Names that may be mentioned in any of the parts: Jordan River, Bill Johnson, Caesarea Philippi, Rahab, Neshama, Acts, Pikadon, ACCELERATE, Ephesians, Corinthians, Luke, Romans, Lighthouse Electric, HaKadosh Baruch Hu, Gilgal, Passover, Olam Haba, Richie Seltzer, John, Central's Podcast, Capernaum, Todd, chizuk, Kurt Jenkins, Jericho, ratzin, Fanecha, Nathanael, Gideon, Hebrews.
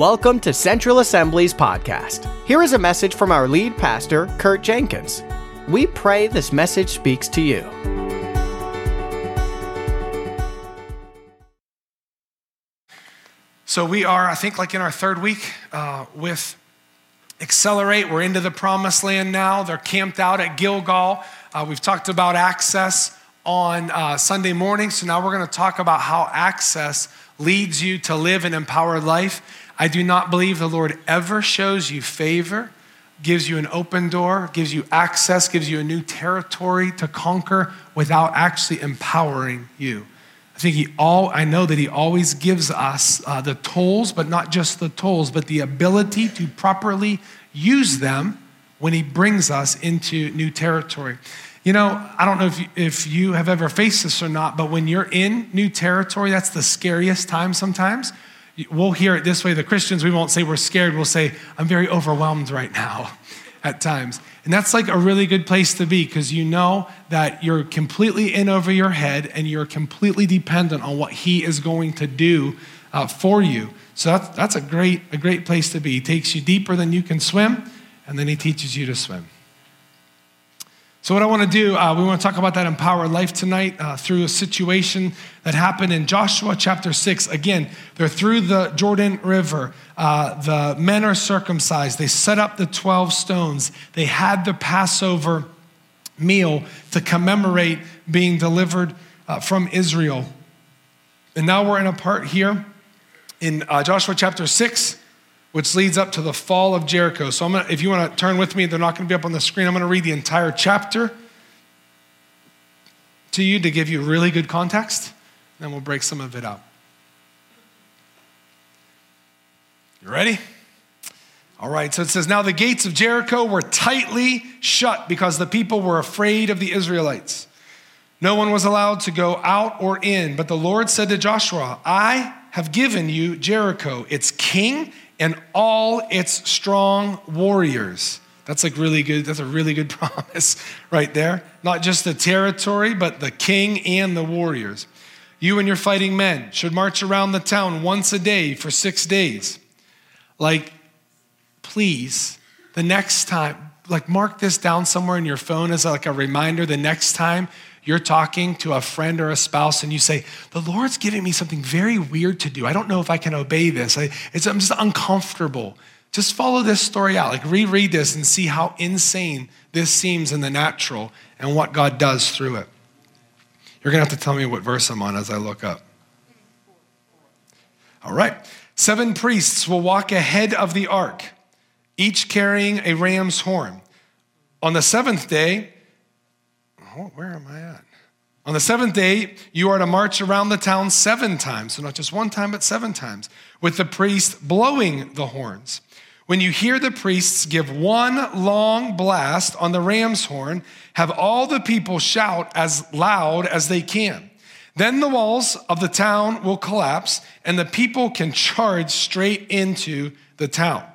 Welcome to Central Assembly's podcast. Here is a message from our lead pastor, Kurt Jenkins. We pray this message speaks to you. So we are, I think, like in our third week with ACCELERATE. We're into the promised land now. They're camped out at Gilgal. We've talked about access on Sunday morning. So now we're going to talk about how access leads you to live an empowered life. I do not believe the Lord ever shows you favor, gives you an open door, gives you access, gives you a new territory to conquer without actually empowering you. I know that he always gives us the tools, but not just the tools, but the ability to properly use them when he brings us into new territory. You know, I don't know if you have ever faced this or not, but when you're in new territory, that's the scariest time sometimes. We'll hear it this way. The Christians, we won't say we're scared. We'll say, I'm very overwhelmed right now at times. And that's like a really good place to be because you know that you're completely in over your head and you're completely dependent on what he is going to do for you. So that's a great place to be. He takes you deeper than you can swim, and then he teaches you to swim. So what I want to do, we want to talk about that empowered life tonight through a situation that happened in Joshua chapter 6. Again, they're through the Jordan River. The men are circumcised. They set up the 12 stones. They had the Passover meal to commemorate being delivered from Israel. And now we're in a part here in Joshua chapter 6, which leads up to the fall of Jericho. So if you want to turn with me, they're not going to be up on the screen. I'm going to read the entire chapter to you to give you really good context, and then we'll break some of it up. You ready? All right, so it says, now the gates of Jericho were tightly shut because the people were afraid of the Israelites. No one was allowed to go out or in, but the Lord said to Joshua, I have given you Jericho, its king, and all its strong warriors. That's like really good. That's a really good promise right there. Not just the territory, but the king and the warriors. You and your fighting men should march around the town once a day for 6 days. Like, please, the next time, like mark this down somewhere in your phone as like a reminder. The next time you're talking to a friend or a spouse and you say, the Lord's giving me something very weird to do. I don't know if I can obey this. I'm just uncomfortable. Just follow this story out. Like reread this and see how insane this seems in the natural and what God does through it. You're going to have to tell me what verse I'm on as I look up. All right. 7 priests will walk ahead of the ark, each carrying a ram's horn. On the 7th day, where am I at? On the 7th day, you are to march around the town 7 times. So not just one time, but 7 times, with the priest blowing the horns. When you hear the priests give one long blast on the ram's horn, have all the people shout as loud as they can. Then the walls of the town will collapse, and the people can charge straight into the town.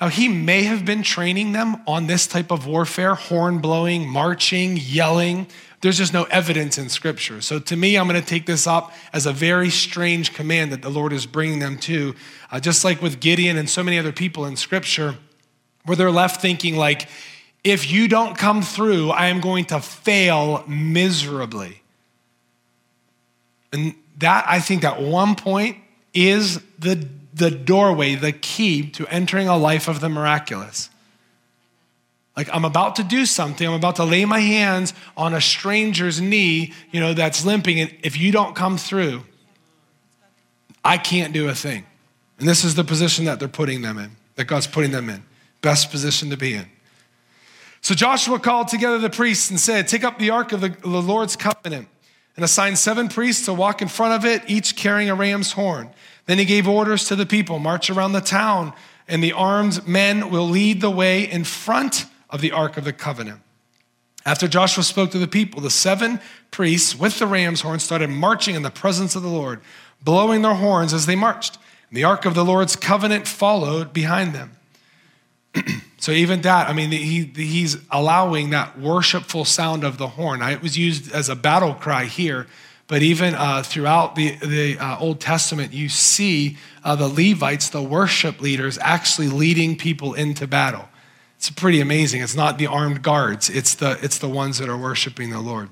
Now, he may have been training them on this type of warfare, horn blowing, marching, yelling. There's just no evidence in Scripture. So to me, I'm going to take this up as a very strange command that the Lord is bringing them to, just like with Gideon and so many other people in Scripture, where they're left thinking like, if you don't come through, I am going to fail miserably. And that, I think at one point is the doorway, the key to entering a life of the miraculous. Like I'm about to do something. I'm about to lay my hands on a stranger's knee, you know, that's limping. And if you don't come through, I can't do a thing. And this is the position that they're putting them in, that God's putting them in. Best position to be in. So Joshua called together the priests and said, take up the ark of the Lord's covenant and assign 7 priests to walk in front of it, each carrying a ram's horn. Then he gave orders to the people, march around the town, and the armed men will lead the way in front of the Ark of the Covenant. After Joshua spoke to the people, the 7 priests with the ram's horn started marching in the presence of the Lord, blowing their horns as they marched. And the Ark of the Lord's Covenant followed behind them. So even that, I mean, he's allowing that worshipful sound of the horn. It was used as a battle cry here, But even throughout the Old Testament, you see the Levites, the worship leaders, actually leading people into battle. It's pretty amazing. It's not the armed guards. It's the ones that are worshiping the Lord.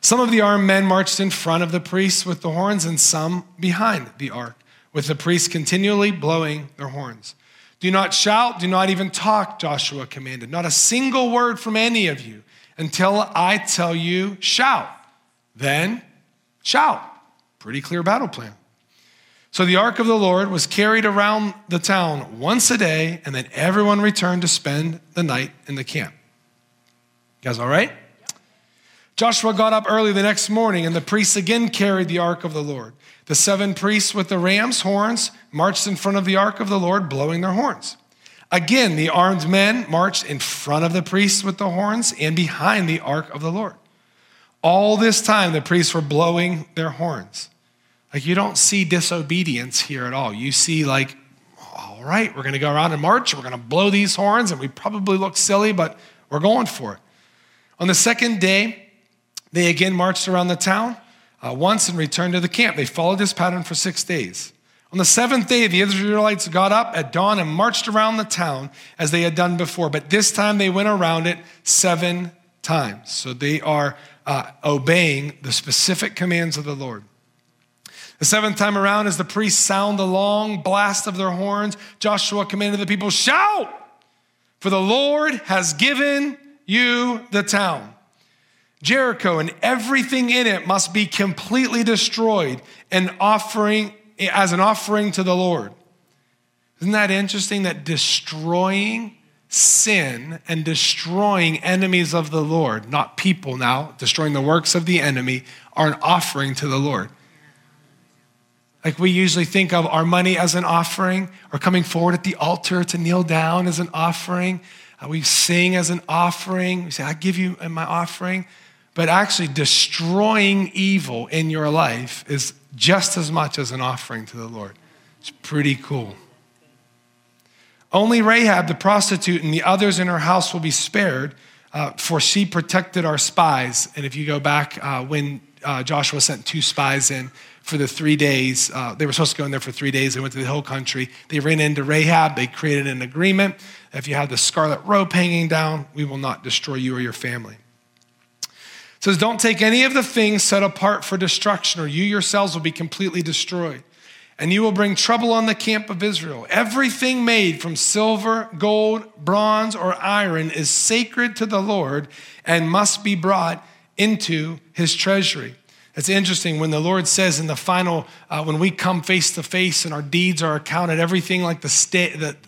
Some of the armed men marched in front of the priests with the horns and some behind the ark, with the priests continually blowing their horns. Do not shout, do not even talk, Joshua commanded. Not a single word from any of you until I tell you shout. Then shout. Pretty clear battle plan. So the ark of the Lord was carried around the town once a day, and then everyone returned to spend the night in the camp. You guys all right? Joshua got up early the next morning, and the priests again carried the ark of the Lord. The seven priests with the ram's horns marched in front of the ark of the Lord, blowing their horns. Again, the armed men marched in front of the priests with the horns and behind the ark of the Lord. All this time, the priests were blowing their horns. Like, you don't see disobedience here at all. You see, like, all right, we're going to go around and march. We're going to blow these horns, and we probably look silly, but we're going for it. On the second day, they again marched around the town once and returned to the camp. They followed this pattern for 6 days. On the seventh day, the Israelites got up at dawn and marched around the town as they had done before. But this time they went around it 7 times. So they are obeying the specific commands of the Lord. The seventh time around, as the priests sound the long blast of their horns, Joshua commanded the people, shout, for the Lord has given you the town. Jericho and everything in it must be completely destroyed as an offering to the Lord. Isn't that interesting that destroying sin and destroying enemies of the Lord, not people now, destroying the works of the enemy, are an offering to the Lord. Like, we usually think of our money as an offering, or coming forward at the altar to kneel down as an offering. We sing as an offering. We say, I give you my offering. But actually, destroying evil in your life is just as much as an offering to the Lord. It's pretty cool. Only Rahab, the prostitute, and the others in her house will be spared, for she protected our spies. And if you go back when Joshua sent 2 spies in for the 3 days, they were supposed to go in there for 3 days. They went to the hill country. They ran into Rahab. They created an agreement. If you have the scarlet rope hanging down, we will not destroy you or your family. It says, don't take any of the things set apart for destruction, or you yourselves will be completely destroyed. And you will bring trouble on the camp of Israel. Everything made from silver, gold, bronze, or iron is sacred to the Lord and must be brought into his treasury. It's interesting when the Lord says in the final, when we come face to face and our deeds are accounted, everything like the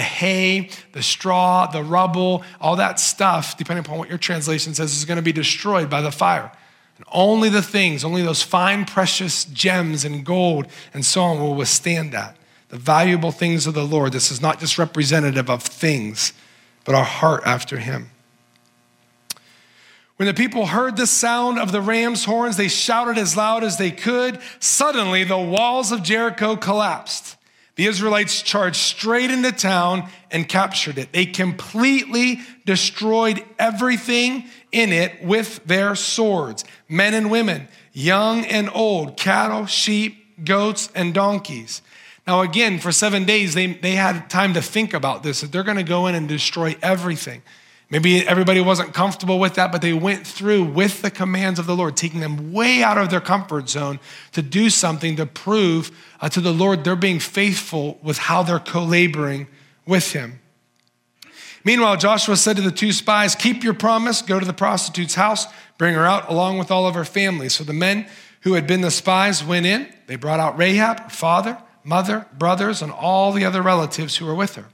hay, the straw, the rubble, all that stuff, depending upon what your translation says, is going to be destroyed by the fire. And only the things, only those fine, precious gems and gold and so on will withstand that. The valuable things of the Lord. This is not just representative of things, but our heart after him. When the people heard the sound of the ram's horns, they shouted as loud as they could. Suddenly, the walls of Jericho collapsed. The Israelites charged straight into town and captured it. They completely destroyed everything in it with their swords, men and women, young and old, cattle, sheep, goats, and donkeys. Now, again, for 7 days, they had time to think about this, that they're going to go in and destroy everything. Maybe everybody wasn't comfortable with that, but they went through with the commands of the Lord, taking them way out of their comfort zone to do something to prove to the Lord they're being faithful with how they're co-laboring with him. Meanwhile, Joshua said to the 2 spies, keep your promise, go to the prostitute's house, bring her out along with all of her family. So the men who had been the spies went in. They brought out Rahab, her father, mother, brothers, and all the other relatives who were with her.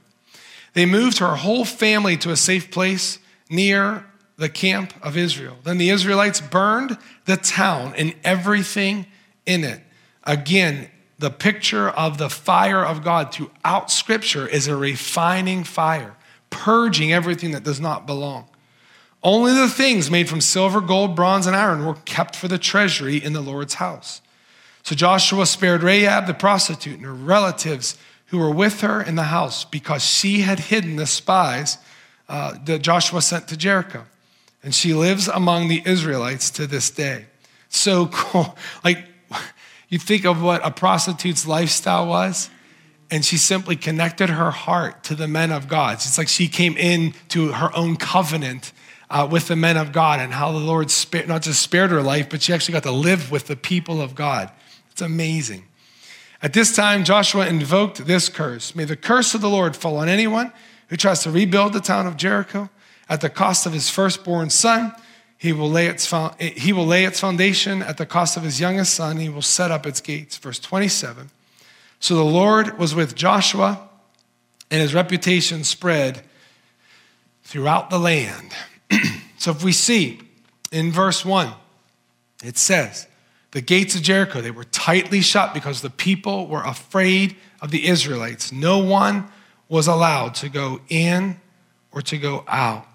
They moved her whole family to a safe place near the camp of Israel. Then the Israelites burned the town and everything in it. Again, the picture of the fire of God throughout Scripture is a refining fire, purging everything that does not belong. Only the things made from silver, gold, bronze, and iron were kept for the treasury in the Lord's house. So Joshua spared Rahab, the prostitute, and her relatives who were with her in the house, because she had hidden the spies that Joshua sent to Jericho. And she lives among the Israelites to this day. so cool. Like, you think of what a prostitute's lifestyle was, and she simply connected her heart to the men of God. It's like she came into her own covenant with the men of God, and how the Lord not just spared her life, but she actually got to live with the people of God. It's amazing. At this time, Joshua invoked this curse. May the curse of the Lord fall on anyone who tries to rebuild the town of Jericho at the cost of his firstborn son. He will lay its foundation at the cost of his youngest son. He will set up its gates. Verse 27. So the Lord was with Joshua, and his reputation spread throughout the land. So if we see in verse 1, it says, the gates of Jericho, they were tightly shut because the people were afraid of the Israelites. No one was allowed to go in or to go out.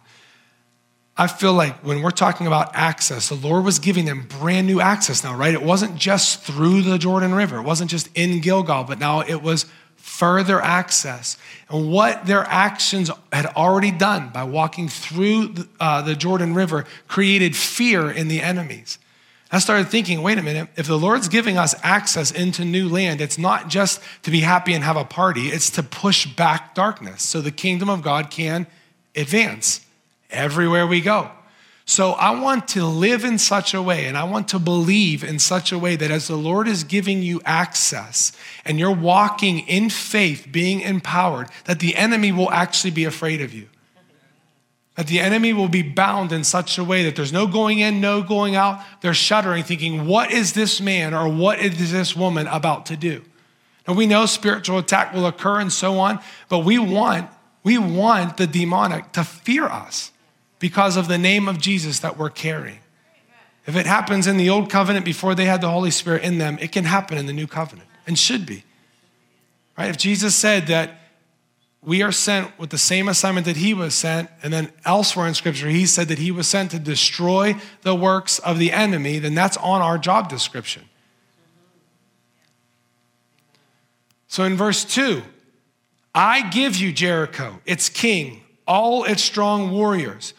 I feel like when we're talking about access, the Lord was giving them brand new access now, right? It wasn't just through the Jordan River. It wasn't just in Gilgal, but now it was further access. And what their actions had already done by walking through the Jordan River created fear in the enemies. I started thinking, wait a minute, if the Lord's giving us access into new land, it's not just to be happy and have a party, it's to push back darkness so the kingdom of God can advance everywhere we go. So I want to live in such a way, and I want to believe in such a way that as the Lord is giving you access and you're walking in faith, being empowered, that the enemy will actually be afraid of you. That the enemy will be bound in such a way that there's no going in, no going out. They're shuddering, thinking, what is this man or what is this woman about to do? Now, we know spiritual attack will occur and so on, but we want the demonic to fear us because of the name of Jesus that we're carrying. If it happens in the old covenant before they had the Holy Spirit in them, it can happen in the new covenant and should be. Right? If Jesus said that we are sent with the same assignment that he was sent, and then elsewhere in scripture, he said that he was sent to destroy the works of the enemy, then that's on our job description. So in verse 2, I give you Jericho, its king, all its strong warriors.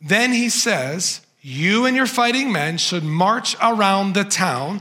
Then he says, you and your fighting men should march around the town.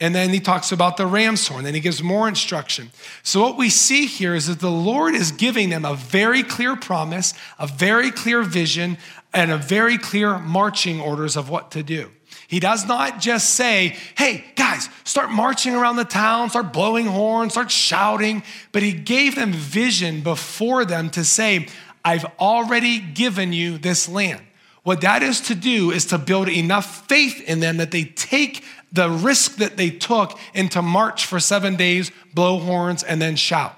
And then he talks about the ram's horn. Then he gives more instruction. So what we see here is that the Lord is giving them a very clear promise, a very clear vision, and a very clear marching orders of what to do. He does not just say, hey, guys, start marching around the town, start blowing horns, start shouting. But he gave them vision before them to say, I've already given you this land. What that is to do is to build enough faith in them that they take the risk that they took and to march for 7 days, blow horns, and then shout.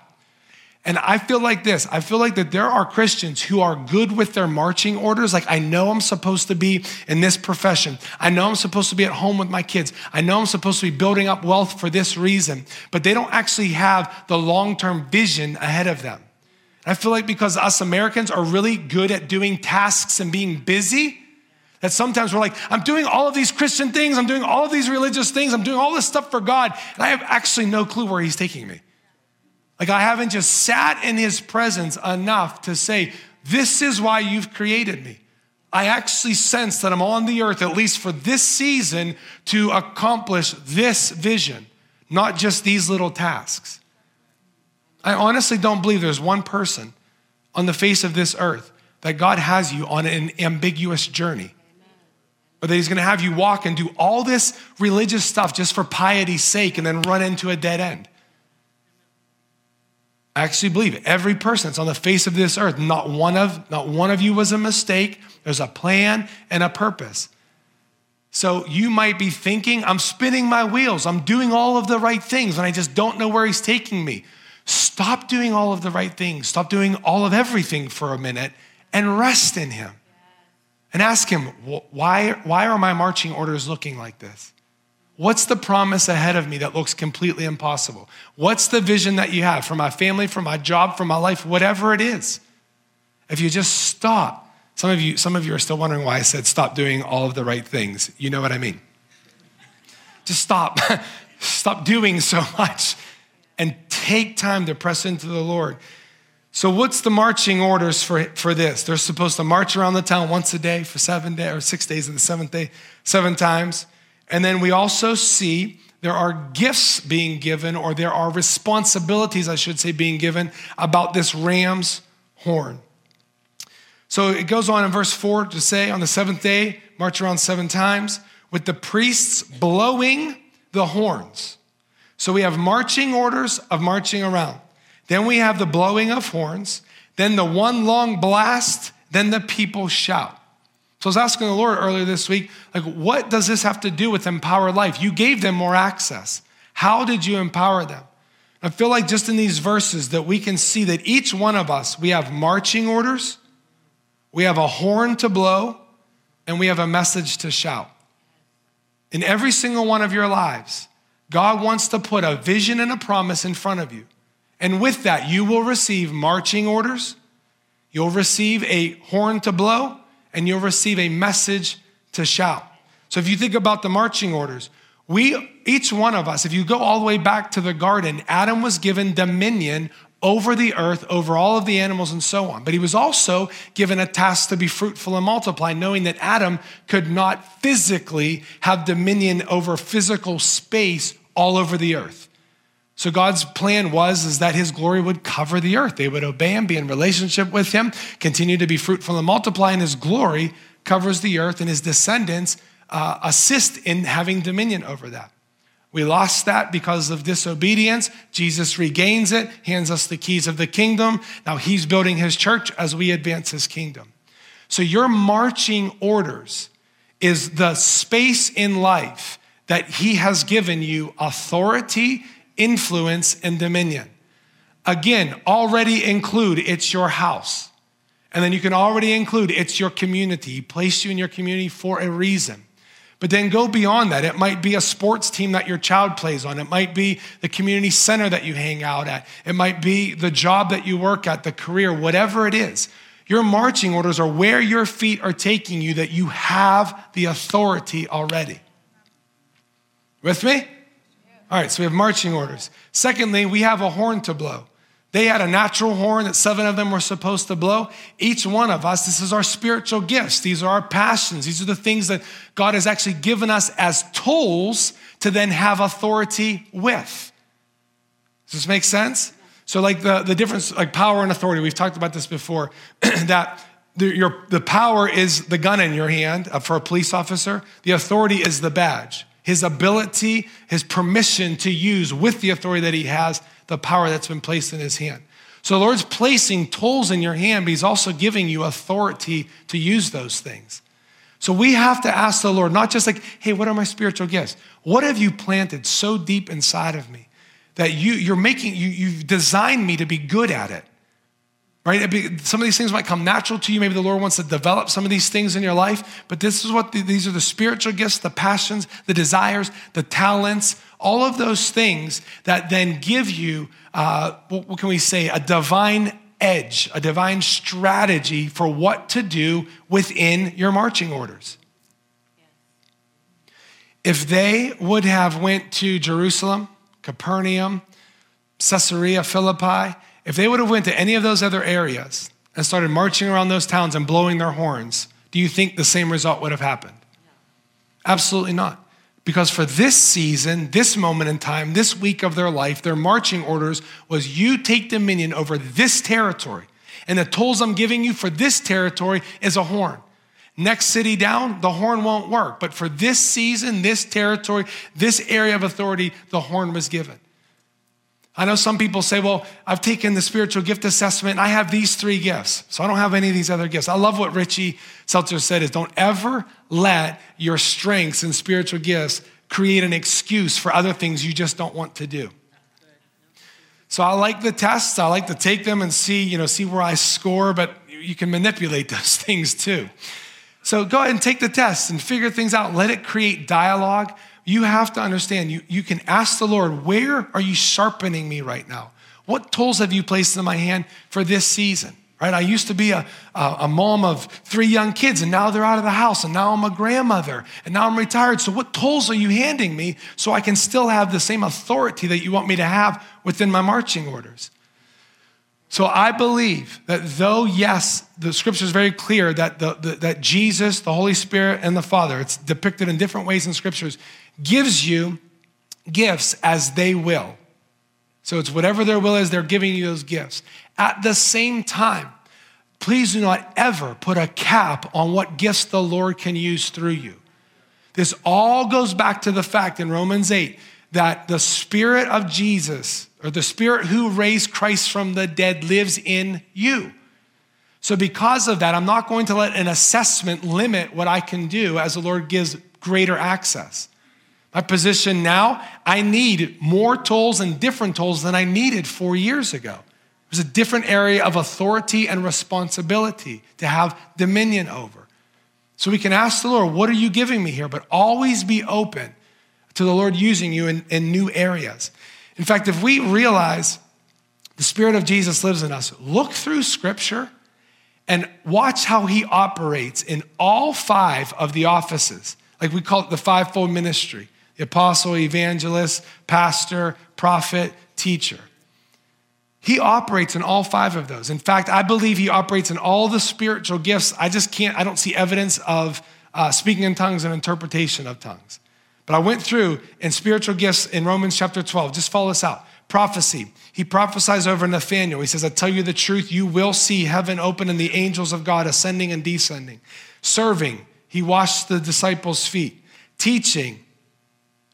And I feel like this. I feel like that there are Christians who are good with their marching orders. Like, I know I'm supposed to be in this profession. I know I'm supposed to be at home with my kids. I know I'm supposed to be building up wealth for this reason. But they don't actually have the long-term vision ahead of them. I feel like because us Americans are really good at doing tasks and being busy, that sometimes we're like, I'm doing all of these Christian things. I'm doing all of these religious things. I'm doing all this stuff for God. And I have actually no clue where he's taking me. Like, I haven't just sat in his presence enough to say, this is why you've created me. I actually sense that I'm on the earth, at least for this season, to accomplish this vision, not just these little tasks. I honestly don't believe there's one person on the face of this earth that God has you on an ambiguous journey. Or that he's gonna have you walk and do all this religious stuff just for piety's sake and then run into a dead end. I actually believe every person that's on the face of this earth, not one of you was a mistake. There's a plan and a purpose. So you might be thinking, I'm spinning my wheels. I'm doing all of the right things and I just don't know where he's taking me. Stop doing all of the right things. Stop doing all of everything for a minute and rest in him. And ask him, why are my marching orders looking like this? What's the promise ahead of me that looks completely impossible? What's the vision that you have for my family, for my job, for my life, whatever it is? If you just stop. Some of you are still wondering why I said stop doing all of the right things. You know what I mean. Just stop. Stop doing so much and take time to press into the Lord. So what's the marching orders for this? They're supposed to march around the town once a day for 7 days or 6 days, and the seventh day, 7 times. And then we also see there are gifts being given, or there are responsibilities, I should say, being given about this ram's horn. So it goes on in verse 4 to say, on the seventh day, march around seven times with the priests blowing the horns. So we have marching orders of marching around. Then we have the blowing of horns, then the one long blast, then the people shout. So I was asking the Lord earlier this week, like, what does this have to do with empower life? You gave them more access. How did you empower them? I feel like just in these verses that we can see that each one of us, we have marching orders, we have a horn to blow, and we have a message to shout. In every single one of your lives, God wants to put a vision and a promise in front of you. And with that, you will receive marching orders, you'll receive a horn to blow, and you'll receive a message to shout. So if you think about the marching orders, each one of us, if you go all the way back to the garden, Adam was given dominion over the earth, over all of the animals and so on. But he was also given a task to be fruitful and multiply, knowing that Adam could not physically have dominion over physical space all over the earth. So God's plan was that his glory would cover the earth. They would obey him, be in relationship with him, continue to be fruitful and multiply, and his glory covers the earth, and his descendants assist in having dominion over that. We lost that because of disobedience. Jesus regains it, hands us the keys of the kingdom. Now he's building his church as we advance his kingdom. So your marching orders is the space in life that he has given you authority, influence, and dominion. Again, already include it's your house. And then you can already include it's your community. He placed you in your community for a reason. But then go beyond that. It might be a sports team that your child plays on. It might be the community center that you hang out at. It might be the job that you work at, the career, whatever it is. Your marching orders are where your feet are taking you, that you have the authority already. With me? All right, so we have marching orders. Secondly, we have a horn to blow. They had a natural horn that seven of them were supposed to blow. Each one of us, this is our spiritual gifts. These are our passions. These are the things that God has actually given us as tools to then have authority with. Does this make sense? So like the difference, like power and authority, we've talked about this before, that the power is the gun in your hand for a police officer. The authority is the badge. His ability, his permission to use with the authority that he has, the power that's been placed in his hand. So the Lord's placing tools in your hand, but he's also giving you authority to use those things. So we have to ask the Lord, not just like, hey, what are my spiritual gifts? What have you planted so deep inside of me that you've designed me to be good at it? Right? Some of these things might come natural to you. Maybe the Lord wants to develop some of these things in your life, but this is these are the spiritual gifts, the passions, the desires, the talents, all of those things that then give you, what can we say, a divine edge, a divine strategy for what to do within your marching orders. If they would have went to Jerusalem, Capernaum, Caesarea Philippi, if they would have went to any of those other areas and started marching around those towns and blowing their horns, do you think the same result would have happened? No. Absolutely not. Because for this season, this moment in time, this week of their life, their marching orders was you take dominion over this territory. And the tools I'm giving you for this territory is a horn. Next city down, the horn won't work. But for this season, this territory, this area of authority, the horn was given. I know some people say, well, I've taken the spiritual gift assessment and I have these three gifts, so I don't have any of these other gifts. I love what Richie Seltzer said is don't ever let your strengths and spiritual gifts create an excuse for other things you just don't want to do. So I like the tests. I like to take them and see where I score, but you can manipulate those things too. So go ahead and take the tests and figure things out. Let it create dialogue. You have to understand, you can ask the Lord, where are you sharpening me right now? What tools have you placed in my hand for this season, right? I used to be a mom of three young kids, and now they're out of the house, and now I'm a grandmother, and now I'm retired. So what tools are you handing me so I can still have the same authority that you want me to have within my marching orders? So I believe that though, yes, the scripture is very clear that that Jesus, the Holy Spirit, and the Father, it's depicted in different ways in scriptures, gives you gifts as they will. So it's whatever their will is, they're giving you those gifts. At the same time, please do not ever put a cap on what gifts the Lord can use through you. This all goes back to the fact in Romans 8 that the Spirit of Jesus, or the Spirit who raised Christ from the dead, lives in you. So because of that, I'm not going to let an assessment limit what I can do as the Lord gives greater access. My position now, I need more tools and different tools than I needed 4 years ago. It was a different area of authority and responsibility to have dominion over. So we can ask the Lord, what are you giving me here? But always be open to the Lord using you in new areas. In fact, if we realize the Spirit of Jesus lives in us, look through scripture and watch how he operates in all five of the offices. Like we call it the fivefold ministry: the apostle, evangelist, pastor, prophet, teacher. He operates in all five of those. In fact, I believe he operates in all the spiritual gifts. I don't see evidence of speaking in tongues and interpretation of tongues. But I went through in spiritual gifts in Romans chapter 12. Just follow this out. Prophecy. He prophesies over Nathanael. He says, I tell you the truth, you will see heaven open and the angels of God ascending and descending. Serving. He washed the disciples' feet. Teaching.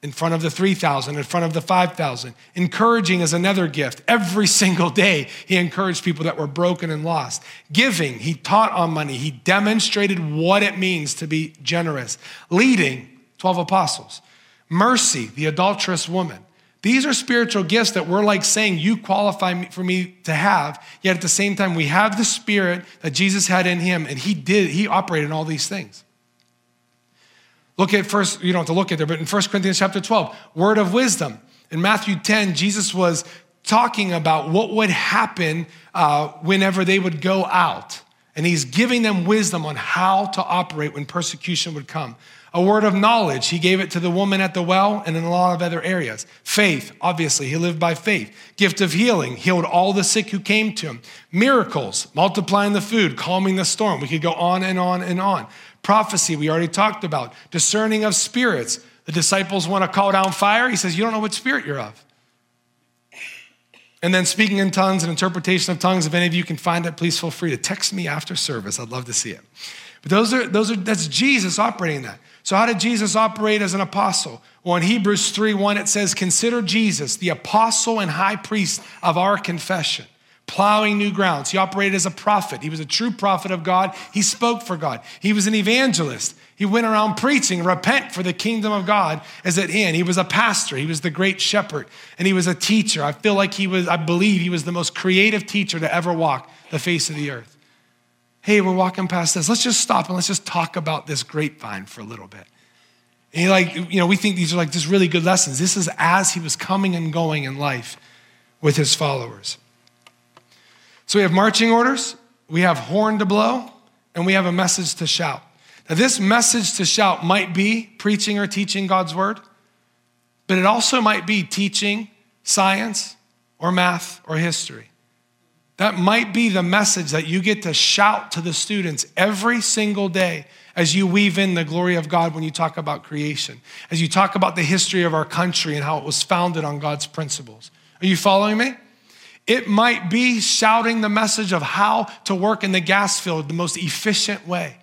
In front of the 3,000, in front of the 5,000. Encouraging is another gift. Every single day, he encouraged people that were broken and lost. Giving, he taught on money. He demonstrated what it means to be generous. Leading, 12 apostles. Mercy, the adulterous woman. These are spiritual gifts that we're like saying, you qualify for me to have, yet at the same time, we have the Spirit that Jesus had in him, and he operated in all these things. Look at first, you don't have to look at there, but in 1 Corinthians chapter 12, word of wisdom. In Matthew 10, Jesus was talking about what would happen whenever they would go out. And he's giving them wisdom on how to operate when persecution would come. A word of knowledge, he gave it to the woman at the well and in a lot of other areas. Faith, obviously, he lived by faith. Gift of healing, healed all the sick who came to him. Miracles, multiplying the food, calming the storm. We could go on and on and on. Prophecy, we already talked about. Discerning of spirits. The disciples want to call down fire. He says, you don't know what spirit you're of. And then speaking in tongues and interpretation of tongues. If any of you can find it, please feel free to text me after service. I'd love to see it. But that's Jesus operating that. So how did Jesus operate as an apostle? Well, in Hebrews 3:1, it says, consider Jesus the apostle and high priest of our confession, plowing new grounds. He operated as a prophet. He was a true prophet of God. He spoke for God. He was an evangelist. He went around preaching, repent for the kingdom of God is at hand. He was a pastor. He was the great shepherd. And he was a teacher. I believe he was the most creative teacher to ever walk the face of the earth. Hey, we're walking past this. Let's just stop and let's just talk about this grapevine for a little bit. And we think these are like just really good lessons. This is as he was coming and going in life with his followers. So we have marching orders, we have horn to blow, and we have a message to shout. Now this message to shout might be preaching or teaching God's word, but it also might be teaching science or math or history. That might be the message that you get to shout to the students every single day as you weave in the glory of God when you talk about creation, as you talk about the history of our country and how it was founded on God's principles. Are you following me? It might be shouting the message of how to work in the gas field the most efficient way.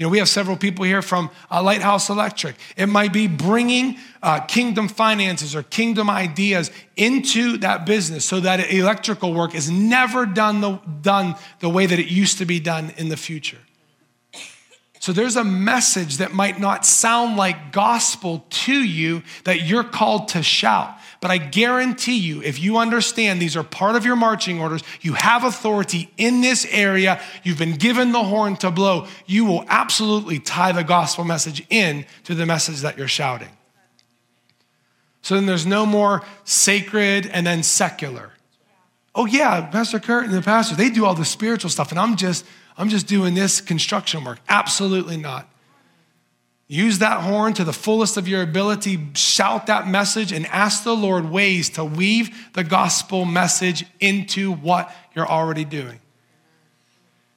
We have several people here from Lighthouse Electric. It might be bringing kingdom finances or kingdom ideas into that business so that electrical work is never done the way that it used to be done in the future. So there's a message that might not sound like gospel to you that you're called to shout. But I guarantee you, if you understand these are part of your marching orders, you have authority in this area, you've been given the horn to blow, you will absolutely tie the gospel message in to the message that you're shouting. So then there's no more sacred and then secular. Oh yeah, Pastor Kurt and the pastor, they do all the spiritual stuff and I'm just doing this construction work. Absolutely not. Use that horn to the fullest of your ability. Shout that message and ask the Lord ways to weave the gospel message into what you're already doing.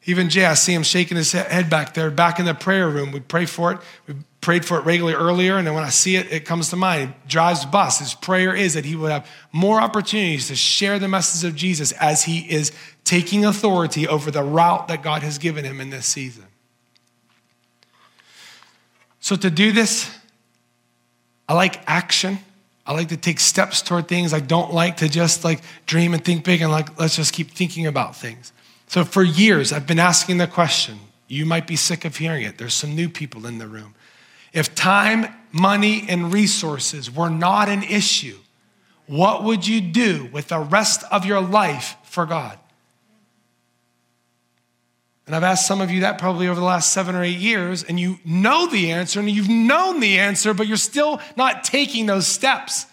Even Jay, I see him shaking his head back there, back in the prayer room. We pray for it. We prayed for it regularly earlier, and then when I see it, it comes to mind. He drives the bus. His prayer is that he would have more opportunities to share the message of Jesus as he is taking authority over the route that God has given him in this season. So to do this, I like action. I like to take steps toward things. I don't like to just dream and think big and let's just keep thinking about things. So for years, I've been asking the question, you might be sick of hearing it. There's some new people in the room. If time, money, and resources were not an issue, what would you do with the rest of your life for God? And I've asked some of you that probably over the last 7 or 8 years, and you know the answer, and you've known the answer, but you're still not taking those steps.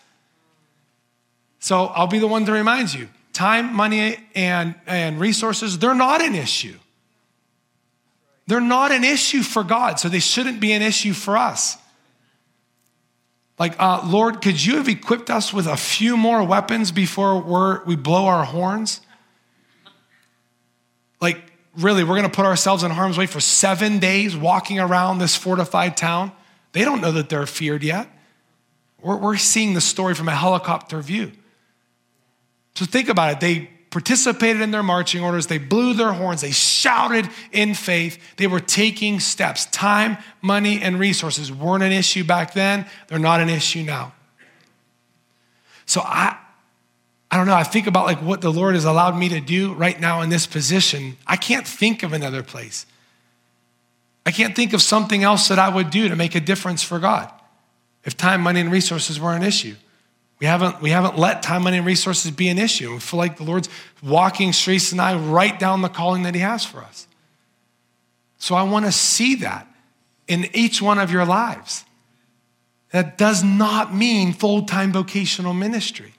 So I'll be the one to remind you, time, money, and resources, they're not an issue. They're not an issue for God, so they shouldn't be an issue for us. Lord, could you have equipped us with a few more weapons before we blow our horns? Really, we're going to put ourselves in harm's way for 7 days walking around this fortified town. They don't know that they're feared yet. We're seeing the story from a helicopter view. So think about it. They participated in their marching orders. They blew their horns. They shouted in faith. They were taking steps. Time, money, and resources weren't an issue back then. They're not an issue now. So I don't know. I think about what the Lord has allowed me to do right now in this position. I can't think of another place. I can't think of something else that I would do to make a difference for God if time, money, and resources were an issue. We haven't let time, money, and resources be an issue. We feel like the Lord's walking Sharice and I right down the calling that he has for us. So I want to see that in each one of your lives. That does not mean full-time vocational ministry.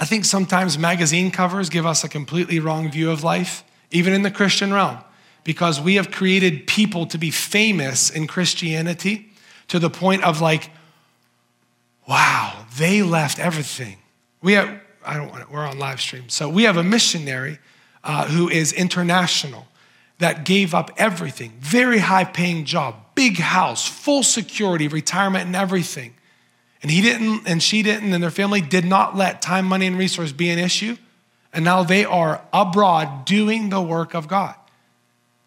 I think sometimes magazine covers give us a completely wrong view of life, even in the Christian realm, because we have created people to be famous in Christianity to the point of wow, they left everything. We're on live stream. So we have a missionary who is international that gave up everything, very high paying job, big house, full security, retirement and everything. And he didn't, and she didn't, and their family did not let time, money, and resource be an issue. And now they are abroad doing the work of God.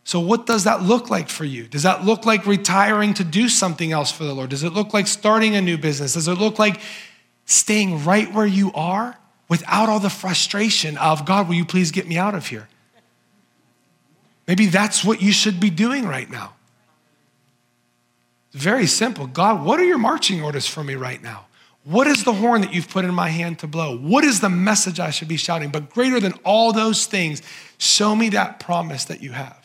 So what does that look like for you? Does that look like retiring to do something else for the Lord? Does it look like starting a new business? Does it look like staying right where you are without all the frustration of, God, will you please get me out of here? Maybe that's what you should be doing right now. Very simple. God, what are your marching orders for me right now? What is the horn that you've put in my hand to blow? What is the message I should be shouting? But greater than all those things, show me that promise that you have.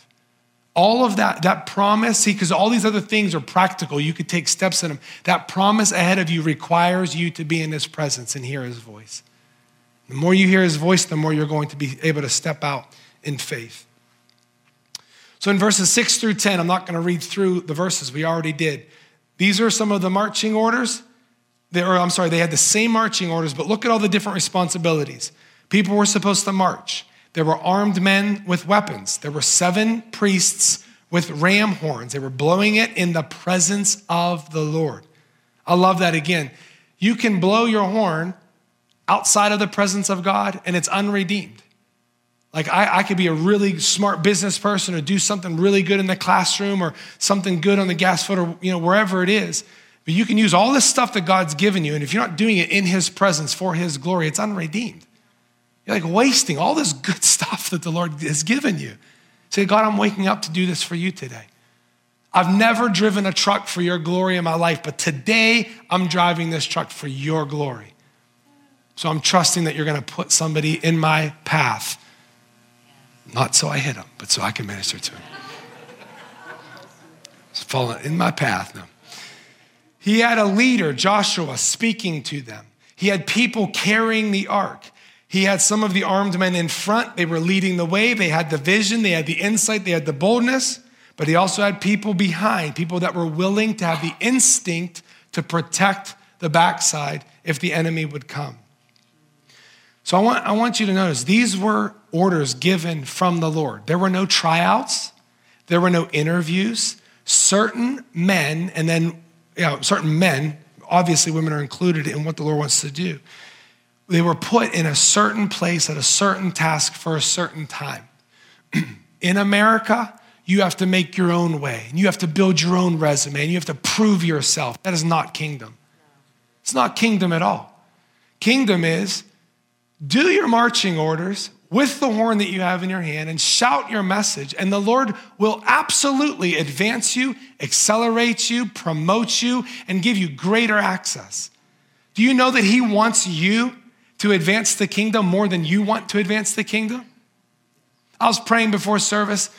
All of that promise, see, because all these other things are practical. You could take steps in them. That promise ahead of you requires you to be in his presence and hear his voice. The more you hear his voice, the more you're going to be able to step out in faith. So in verses 6 through 10, I'm not going to read through the verses. We already did. These are some of the marching orders. They had the same marching orders, but look at all the different responsibilities. People were supposed to march. There were armed men with weapons. There were 7 priests with ram horns. They were blowing it in the presence of the Lord. I love that again. You can blow your horn outside of the presence of God, and it's unredeemed. I could be a really smart business person or do something really good in the classroom or something good on the gas foot or wherever it is. But you can use all this stuff that God's given you, and if you're not doing it in his presence for his glory, it's unredeemed. You're wasting all this good stuff that the Lord has given you. Say, God, I'm waking up to do this for you today. I've never driven a truck for your glory in my life, but today I'm driving this truck for your glory. So I'm trusting that you're going to put somebody in my path. Not so I hit him, but so I can minister to him. It's falling in my path now. He had a leader, Joshua, speaking to them. He had people carrying the ark. He had some of the armed men in front. They were leading the way. They had the vision. They had the insight. They had the boldness. But he also had people behind, people that were willing to have the instinct to protect the backside if the enemy would come. So I want you to notice, these were orders given from the Lord. There were no tryouts. There were no interviews. Certain men, and then certain men, obviously women are included in what the Lord wants to do. They were put in a certain place at a certain task for a certain time. In America, you have to make your own way, and you have to build your own resume, and you have to prove yourself. That is not kingdom. It's not kingdom at all. Kingdom is do your marching orders with the horn that you have in your hand and shout your message, and the Lord will absolutely advance you, accelerate you, promote you, and give you greater access. Do you know that he wants you to advance the kingdom more than you want to advance the kingdom? I was praying before service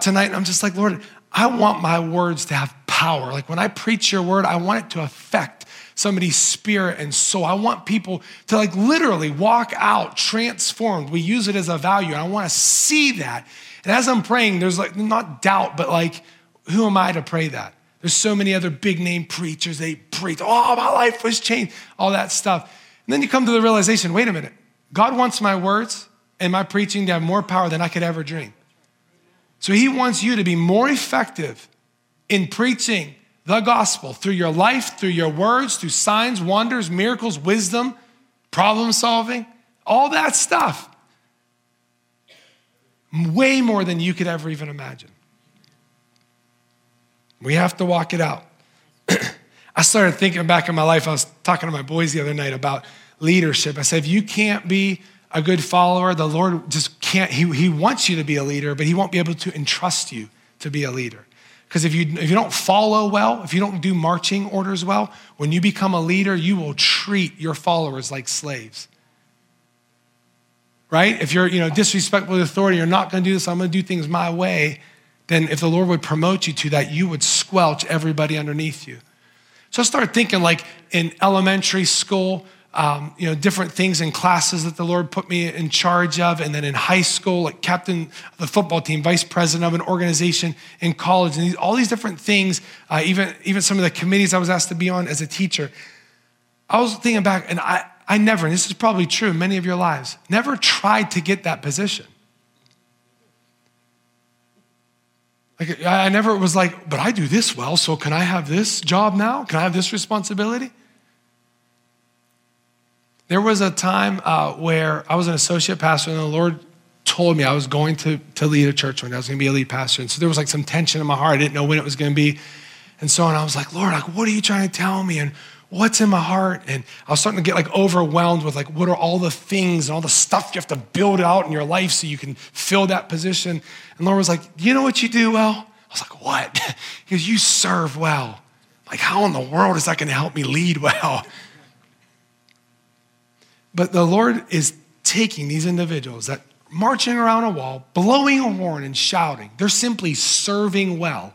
tonight, and I'm just like, Lord, I want my words to have power. Like when I preach your word, I want it to affect somebody's spirit and soul. I want people to like literally walk out transformed. We use it as a value. I want to see that. And as I'm praying, there's like not doubt, but like, who am I to pray that? There's so many other big name preachers. They preach, oh, my life was changed, all that stuff. And then you come to the realization, wait a minute. God wants my words and my preaching to have more power than I could ever dream. So he wants you to be more effective in preaching the gospel through your life, through your words, through signs, wonders, miracles, wisdom, problem solving, all that stuff. Way more than you could ever even imagine. We have to walk it out. I started thinking back in my life. I was talking to my boys the other night about leadership. I said, if you can't be a good follower, the Lord just can't. He wants you to be a leader, but he won't be able to entrust you to be a leader. Because if you don't follow well, if you don't do marching orders well, when you become a leader, you will treat your followers like slaves, right? If you're disrespectful to authority, you're not going to do this, I'm going to do things my way, then if the Lord would promote you to that, you would squelch everybody underneath you. So I started thinking like in elementary school, different things in classes that the Lord put me in charge of. And then in high school, like captain of the football team, vice president of an organization in college, and all these different things, even some of the committees I was asked to be on as a teacher. I was thinking back, and I never, and this is probably true in many of your lives, never tried to get that position. Like I never was like, but I do this well, so can I have this job now? Can I have this responsibility? There was a time where I was an associate pastor, and the Lord told me I was going to lead a church one day. I was going to be a lead pastor. And so there was like some tension in my heart. I didn't know when it was going to be. And so on. I was like, Lord, like, what are you trying to tell me? And what's in my heart? And I was starting to get like overwhelmed with like, what are all the things and all the stuff you have to build out in your life so you can fill that position? And the Lord was like, you know what you do well? I was like, what? He goes, you serve well. Like, how in the world is that going to help me lead well? But the Lord is taking these individuals that marching around a wall, blowing a horn and shouting. They're simply serving well.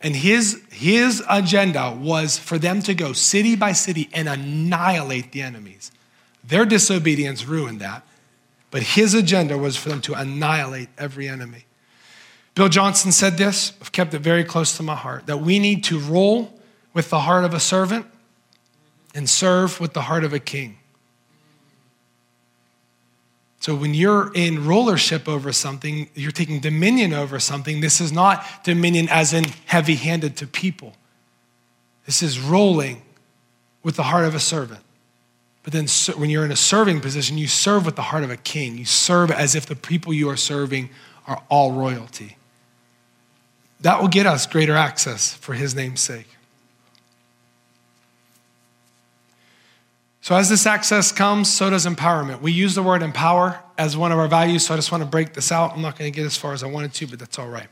And his agenda was for them to go city by city and annihilate the enemies. Their disobedience ruined that. But his agenda was for them to annihilate every enemy. Bill Johnson said this, I've kept it very close to my heart, that we need to roll with the heart of a servant and serve with the heart of a king. So when you're in rulership over something, you're taking dominion over something. This is not dominion as in heavy-handed to people. This is rolling with the heart of a servant. But then when you're in a serving position, you serve with the heart of a king. You serve as if the people you are serving are all royalty. That will get us greater access for his name's sake. So as this access comes, so does empowerment. We use the word empower as one of our values, so I just want to break this out. I'm not going to get as far as I wanted to, but that's all right.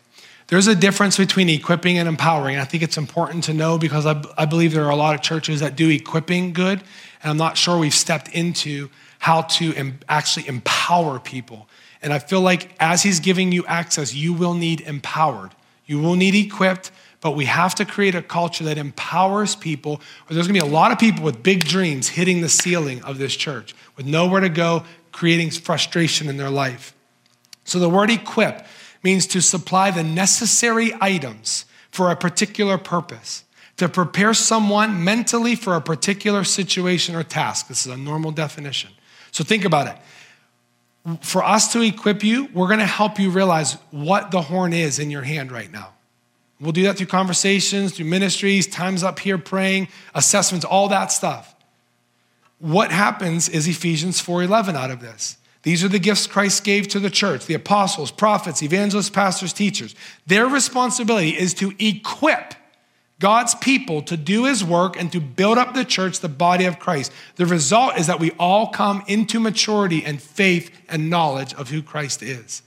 There's a difference between equipping and empowering. I think it's important to know because I believe there are a lot of churches that do equipping good, and I'm not sure we've stepped into how to actually empower people. And I feel like as he's giving you access, you will need empowered. You will need equipped. But we have to create a culture that empowers people, or there's going to be a lot of people with big dreams hitting the ceiling of this church with nowhere to go, creating frustration in their life. So the word equip means to supply the necessary items for a particular purpose, to prepare someone mentally for a particular situation or task. This is a normal definition. So think about it. For us to equip you, we're gonna help you realize what the horn is in your hand right now. We'll do that through conversations, through ministries, times up here praying, assessments, all that stuff. What happens is Ephesians 4:11 out of this. These are the gifts Christ gave to the church, the apostles, prophets, evangelists, pastors, teachers. Their responsibility is to equip God's people to do his work and to build up the church, the body of Christ. The result is that we all come into maturity and faith and knowledge of who Christ is.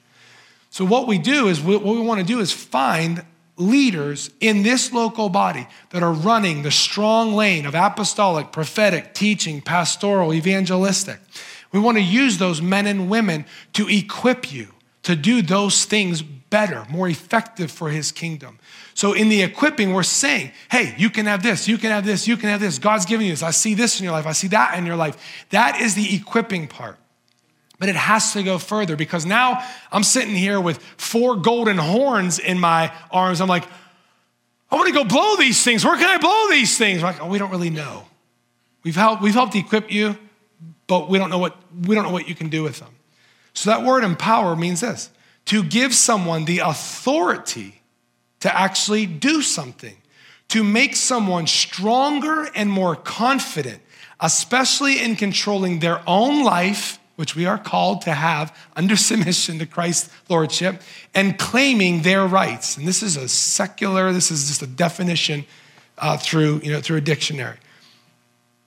So what we do is, what we want to do is find leaders in this local body that are running the strong lane of apostolic, prophetic, teaching, pastoral, evangelistic. We want to use those men and women to equip you to do those things better, more effective for his kingdom. So in the equipping, we're saying, hey, you can have this, you can have this, you can have this. God's giving you this. I see this in your life. I see that in your life. That is the equipping part. But it has to go further, because now I'm sitting here with 4 golden horns in my arms. I'm like, I want to go blow these things. Where can I blow these things? We're like, oh, we don't really know. We've helped equip you, but we don't know what you can do with them. So that word empower means this: to give someone the authority to actually do something, to make someone stronger and more confident, especially in controlling their own life, which we are called to have under submission to Christ's lordship, and claiming their rights. And this is a secular, this is just a definition through a dictionary.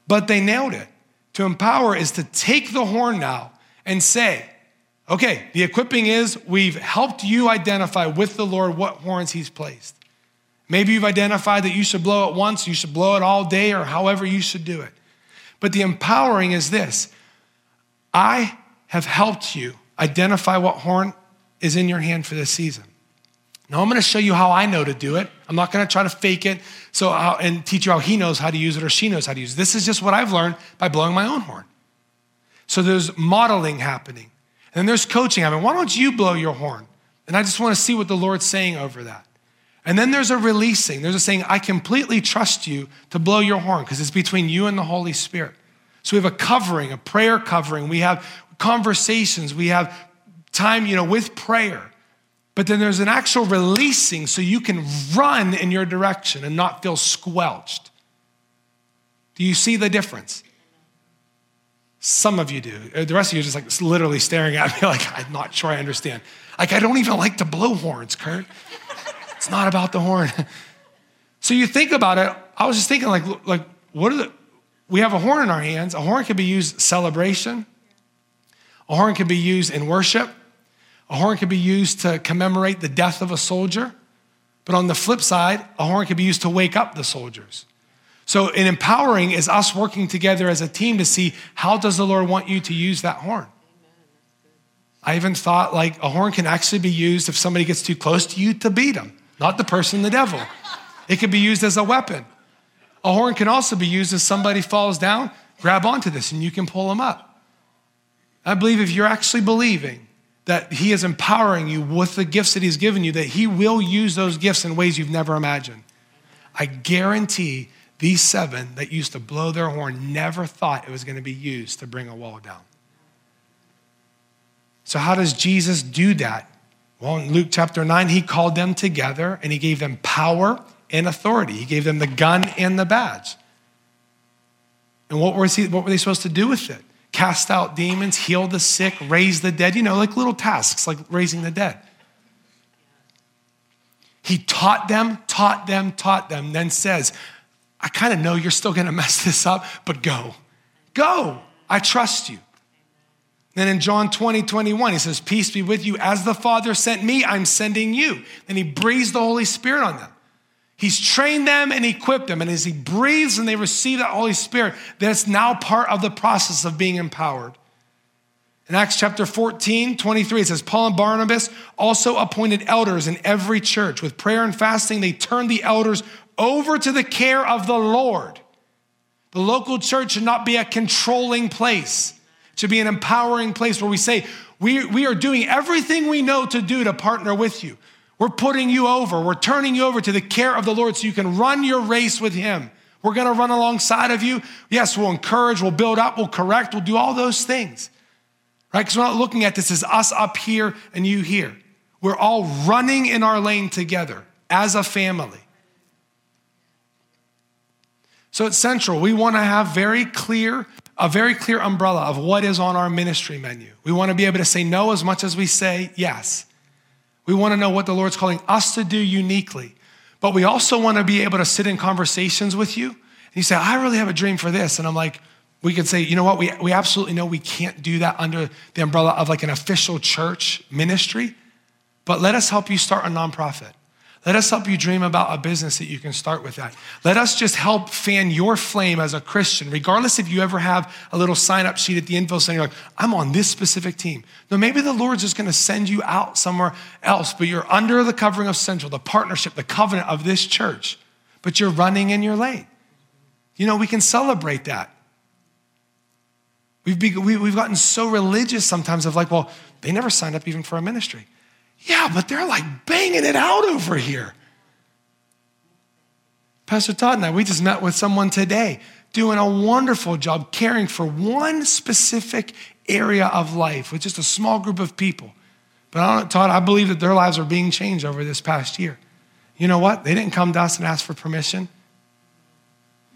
But they nailed it. To empower is to take the horn now and say, okay, the equipping is we've helped you identify with the Lord what horns he's placed. Maybe you've identified that you should blow it once, you should blow it all day, or however you should do it. But the empowering is this: I have helped you identify what horn is in your hand for this season. Now I'm gonna show you how I know to do it. I'm not gonna try to fake it and teach you how he knows how to use it or she knows how to use it. This is just what I've learned by blowing my own horn. So there's modeling happening. And then there's coaching happening. Why don't you blow your horn? And I just wanna see what the Lord's saying over that. And then there's a releasing. There's a saying, I completely trust you to blow your horn, because it's between you and the Holy Spirit. So we have a covering, a prayer covering. We have conversations. We have time, with prayer. But then there's an actual releasing, so you can run in your direction and not feel squelched. Do you see the difference? Some of you do. The rest of you are just like literally staring at me like, I'm not sure I understand. Like, I don't even like to blow horns, Kurt. It's not about the horn. So you think about it. I was just thinking like what are the... We have a horn in our hands. A horn can be used in celebration. A horn can be used in worship. A horn can be used to commemorate the death of a soldier. But on the flip side, a horn can be used to wake up the soldiers. So in empowering is us working together as a team to see, how does the Lord want you to use that horn? I even thought a horn can actually be used if somebody gets too close to you to beat them, not the person, the devil. It could be used as a weapon. A horn can also be used as somebody falls down, grab onto this and you can pull them up. I believe if you're actually believing that he is empowering you with the gifts that he's given you, that he will use those gifts in ways you've never imagined. I guarantee these 7 that used to blow their horn never thought it was going to be used to bring a wall down. So how does Jesus do that? Well, in Luke chapter 9, he called them together and he gave them power and authority. He gave them the gun and the badge. And what were they supposed to do with it? Cast out demons, heal the sick, raise the dead, little tasks like raising the dead. He taught them, then says, I kind of know you're still gonna mess this up, but go, I trust you. Then in John 20:21, he says, peace be with you. As the Father sent me, I'm sending you. Then he breathes the Holy Spirit on them. He's trained them and equipped them. And as he breathes and they receive that Holy Spirit, that's now part of the process of being empowered. In Acts chapter 14:23, it says, Paul and Barnabas also appointed elders in every church. With prayer and fasting, they turned the elders over to the care of the Lord. The local church should not be a controlling place. It should be an empowering place where we say, We are doing everything we know to do to partner with you. We're putting you over. We're turning you over to the care of the Lord so you can run your race with him. We're going to run alongside of you. Yes, we'll encourage, we'll build up, we'll correct, we'll do all those things, right? Because we're not looking at this as us up here and you here. We're all running in our lane together as a family. So at Central, we want to have a very clear umbrella of what is on our ministry menu. We want to be able to say no as much as we say yes. We want to know what the Lord's calling us to do uniquely. But we also want to be able to sit in conversations with you. And you say, I really have a dream for this. And I'm like, we could say, you know what? We absolutely know we can't do that under the umbrella of like an official church ministry. But let us help you start a nonprofit. Let us help you dream about a business that you can start with that. Let us just help fan your flame as a Christian, regardless if you ever have a little sign-up sheet at the info center, you're like, I'm on this specific team. No, maybe the Lord's just gonna send you out somewhere else, but you're under the covering of Central, the partnership, the covenant of this church, but you're running in your lane. You know, we can celebrate that. We've gotten so religious sometimes of like, well, they never signed up even for a ministry. Yeah, but they're like banging it out over here. Pastor Todd and I, we just met with someone today doing a wonderful job caring for one specific area of life with just a small group of people. But Todd, I believe that their lives are being changed over this past year. You know what? They didn't come to us and ask for permission.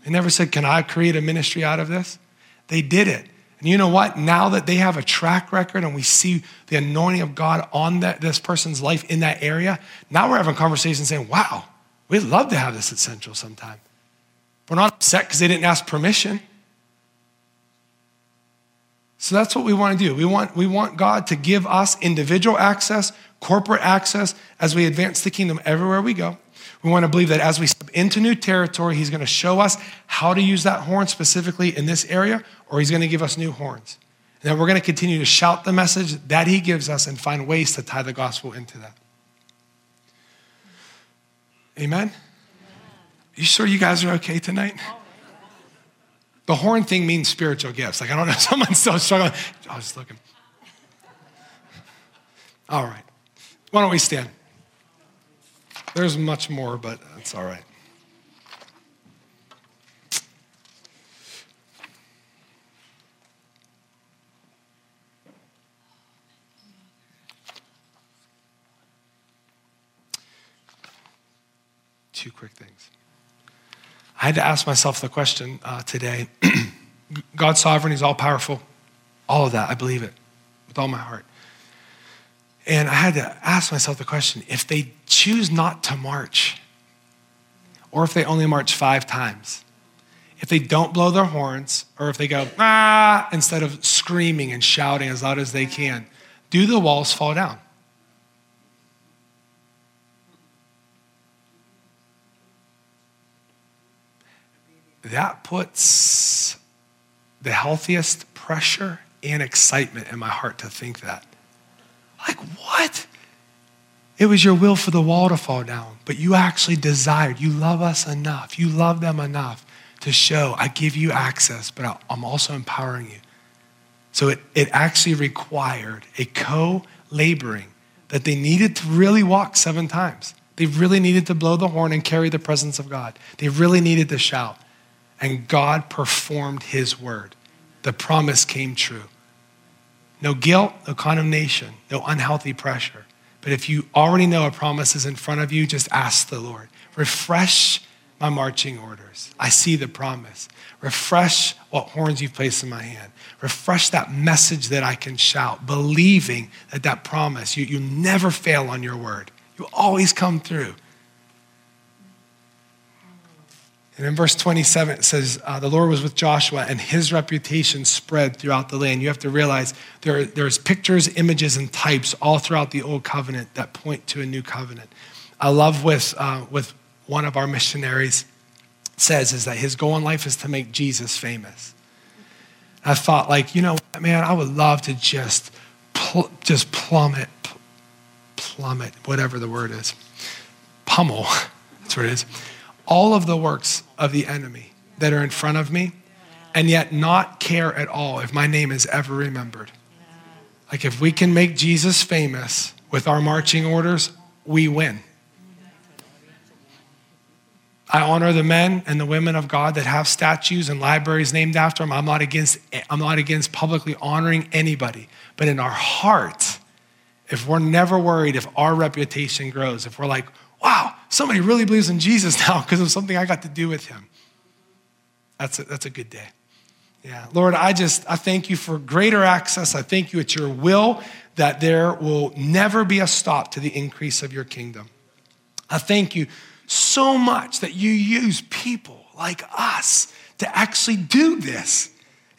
They never said, can I create a ministry out of this? They did it. And you know what? Now that they have a track record and we see the anointing of God on this person's life in that area, now we're having conversations saying, wow, we'd love to have this at Central sometime. We're not upset because they didn't ask permission. So that's what we want to do. We want God to give us individual access, corporate access, as we advance the kingdom everywhere we go. We want to believe that as we step into new territory, he's going to show us how to use that horn specifically in this area, or he's going to give us new horns. And then we're going to continue to shout the message that he gives us and find ways to tie the gospel into that. Amen? You sure you guys are okay tonight? The horn thing means spiritual gifts. Like, I don't know if someone's still struggling. I was just looking. All right. Why don't we stand? There's much more, but it's all right. Two quick things. I had to ask myself the question today. God's sovereign, he's all powerful. All of that, I believe it with all my heart. And I had to ask myself the question, if they choose not to march, or if they only march 5 times, if they don't blow their horns, or if they go, ah, instead of screaming and shouting as loud as they can, do the walls fall down? That puts the healthiest pressure and excitement in my heart to think that. Like, what? It was your will for the wall to fall down, but you actually desired, you love us enough, you love them enough to show, I give you access, but I'm also empowering you. So it actually required a co-laboring that they needed to really walk 7 times. They really needed to blow the horn and carry the presence of God. They really needed to shout. And God performed his word. The promise came true. No guilt, no condemnation, no unhealthy pressure. But if you already know a promise is in front of you, just ask the Lord, refresh my marching orders. I see the promise. Refresh what horns you've placed in my hand. Refresh that message that I can shout, believing that that promise, you never fail on your word. You always come through. And in verse 27, it says, the Lord was with Joshua and his reputation spread throughout the land. You have to realize there's pictures, images, and types all throughout the old covenant that point to a new covenant. I love with one of our missionaries says is that his goal in life is to make Jesus famous. I thought like, you know what, man, I would love to just plummet, whatever the word is, pummel, that's what it is. All of the works of the enemy that are in front of me, and yet not care at all if my name is ever remembered. Like if we can make Jesus famous with our marching orders, we win. I honor the men and the women of God that have statues and libraries named after them. I'm not against publicly honoring anybody, but in our heart, if we're never worried, if our reputation grows, if we're like, wow, somebody really believes in Jesus now because of something I got to do with him. That's a good day. Yeah, Lord, I thank you for greater access. I thank you at your will that there will never be a stop to the increase of your kingdom. I thank you so much that you use people like us to actually do this.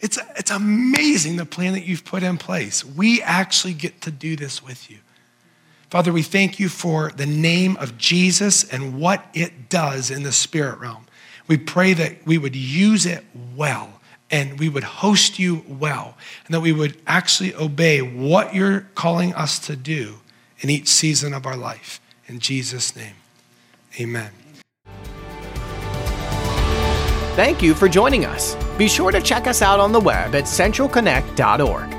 It's amazing the plan that you've put in place. We actually get to do this with you. Father, we thank you for the name of Jesus and what it does in the spirit realm. We pray that we would use it well and we would host you well and that we would actually obey what you're calling us to do in each season of our life. In Jesus' name, amen. Thank you for joining us. Be sure to check us out on the web at centralconnect.org.